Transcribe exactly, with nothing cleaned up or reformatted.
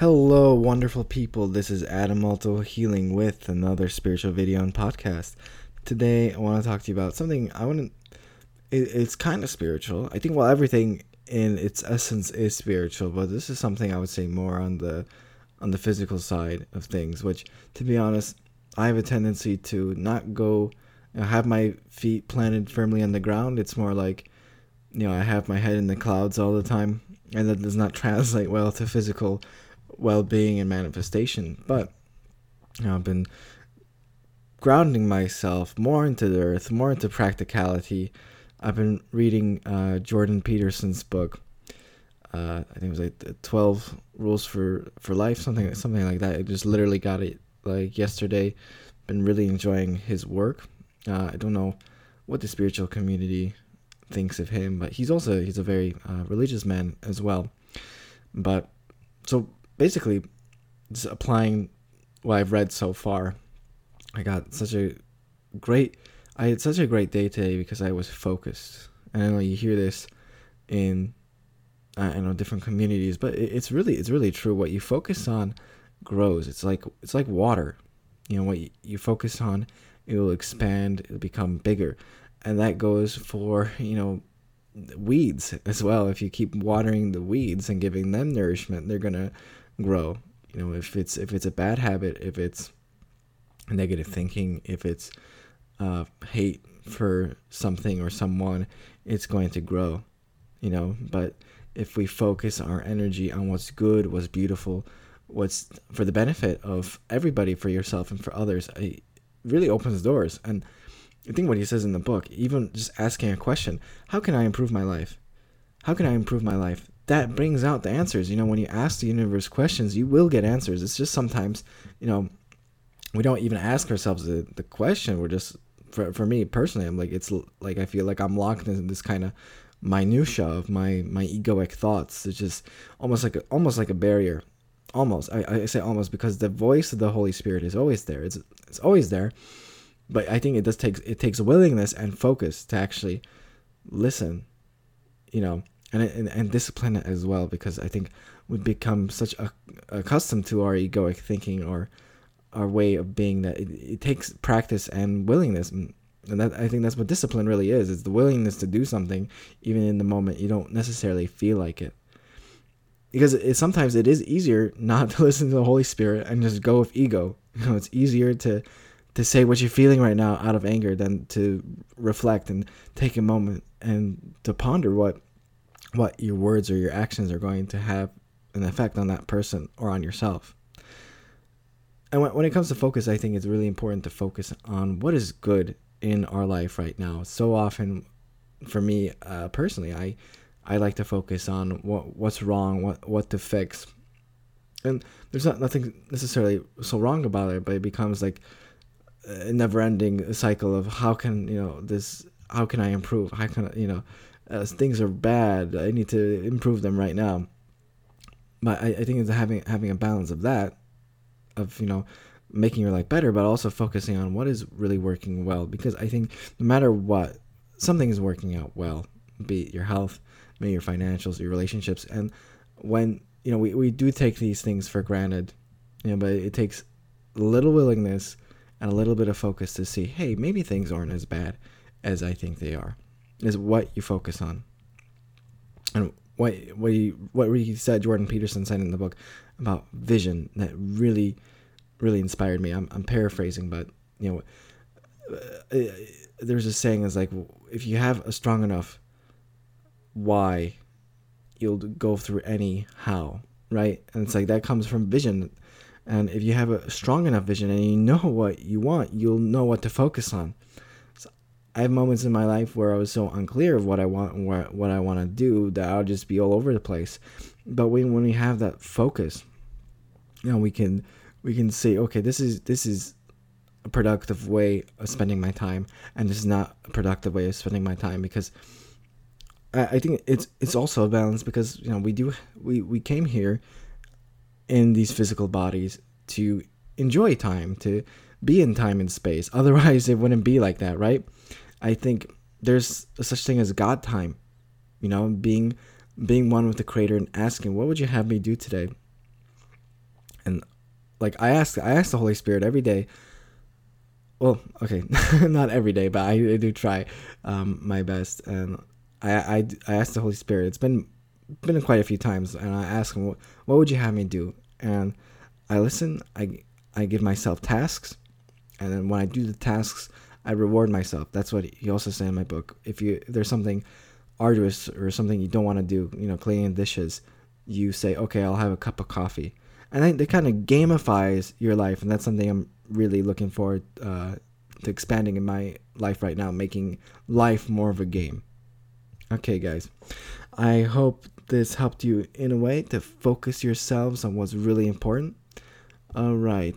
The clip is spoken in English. Hello, wonderful people. This is Adam Alto healing with another spiritual video and podcast. Today, I want to talk to you about something I want to... It, it's kind of spiritual. I think, well, everything in its essence is spiritual, but this is something I would say more on the on the physical side of things, which, to be honest, I have a tendency to not go... have my feet planted firmly on the ground. It's more like, you know, I have my head in the clouds all the time, and that does not translate well to physical well-being and manifestation. But you know, I've been grounding myself more into the earth, more into practicality. I've been reading uh, Jordan Peterson's book. Uh, I think it was like twelve Rules for, for Life, something something like that. I just literally got it like yesterday. Been really enjoying his work. Uh, I don't know what the spiritual community thinks of him, but he's also he's a very uh, religious man as well. But so basically, just applying what I've read so far, I got such a great I had such a great day today because I was focused. And I know you hear this in I don't know different communities, but it's really it's really true. What you focus on grows. It's like it's like water. You know, what you focus on, it will expand, it'll become bigger. And that goes for, you know, weeds as well. If you keep watering the weeds and giving them nourishment, they're going to grow. You know, if it's if it's a bad habit, if it's negative thinking, if it's uh, hate for something or someone, it's going to grow, you know. But if we focus our energy on what's good, what's beautiful, what's for the benefit of everybody, for yourself and for others, it really opens doors. And I think what he says in the book, even just asking a question, how can I improve my life? How can I improve my life? That brings out the answers. You know, when you ask the universe questions, you will get answers. It's just sometimes, you know, we don't even ask ourselves the, the question. We're just, for for me personally, I'm like, it's like, I feel like I'm locked in this kind of minutia of my, my egoic thoughts. It's just almost like a, almost like a barrier. Almost, I, I say almost because the voice of the Holy Spirit is always there. It's it's always there, but I think it does take it takes willingness and focus to actually listen, you know, and and, and discipline it as well. Because I think we become such a, accustomed to our egoic thinking or our way of being that it, it takes practice and willingness, and that I think that's what discipline really is. It's the willingness to do something even in the moment you don't necessarily feel like it. Because it, sometimes it is easier not to listen to the Holy Spirit and just go with ego. You know, it's easier to, to say what you're feeling right now out of anger than to reflect and take a moment and to ponder what what your words or your actions are going to have an effect on that person or on yourself. And when, when it comes to focus, I think it's really important to focus on what is good in our life right now. So often, for me uh, personally, I... I like to focus on what what's wrong, what what to fix, and there's not nothing necessarily so wrong about it, but it becomes like a never-ending cycle of how can you know this, how can I improve, how can I, you know, uh, things are bad, I need to improve them right now. But I, I think it's having having a balance of that, of you know, making your life better, but also focusing on what is really working well, because I think no matter what, something is working out well, be it your health, maybe your financials, your relationships. And when, you know, we, we do take these things for granted, you know, but it takes a little willingness and a little bit of focus to see, hey, maybe things aren't as bad as I think they are, is what you focus on. And what, what, you, what we said, Jordan Peterson said in the book about vision, that really, really inspired me. I'm, I'm paraphrasing, but, you know, uh, there's a saying that's like, if you have a strong enough why, you'll go through any how, right? And it's like that comes from vision. And if you have a strong enough vision and you know what you want, you'll know what to focus on. So I have moments in my life where I was so unclear of what I want and where, what I want to do that I'll just be all over the place. But when, when we have that focus, you know, we can we can say, okay, this is this is a productive way of spending my time, and this is not a productive way of spending my time, because I think it's it's also a balance, because you know we do we, we came here in these physical bodies to enjoy time, to be in time and space. Otherwise, it wouldn't be like that, right? I think there's such thing as God time, you know, being being one with the Creator and asking, what would you have me do today? And like I ask, I ask the Holy Spirit every day. Well, okay, not every day, but I, I do try um, my best. And I, I, I ask the Holy Spirit. It's been been quite a few times, and I ask him, what, what would you have me do? And I listen. I I give myself tasks, and then when I do the tasks, I reward myself. That's what he also said in my book. If you if there's something arduous or something you don't want to do, you know, cleaning dishes, you say, okay, I'll have a cup of coffee. And I, that kind of gamifies your life, and that's something I'm really looking forward uh, to expanding in my life right now, making life more of a game. Okay, guys, I hope this helped you in a way to focus yourselves on what's really important. All right,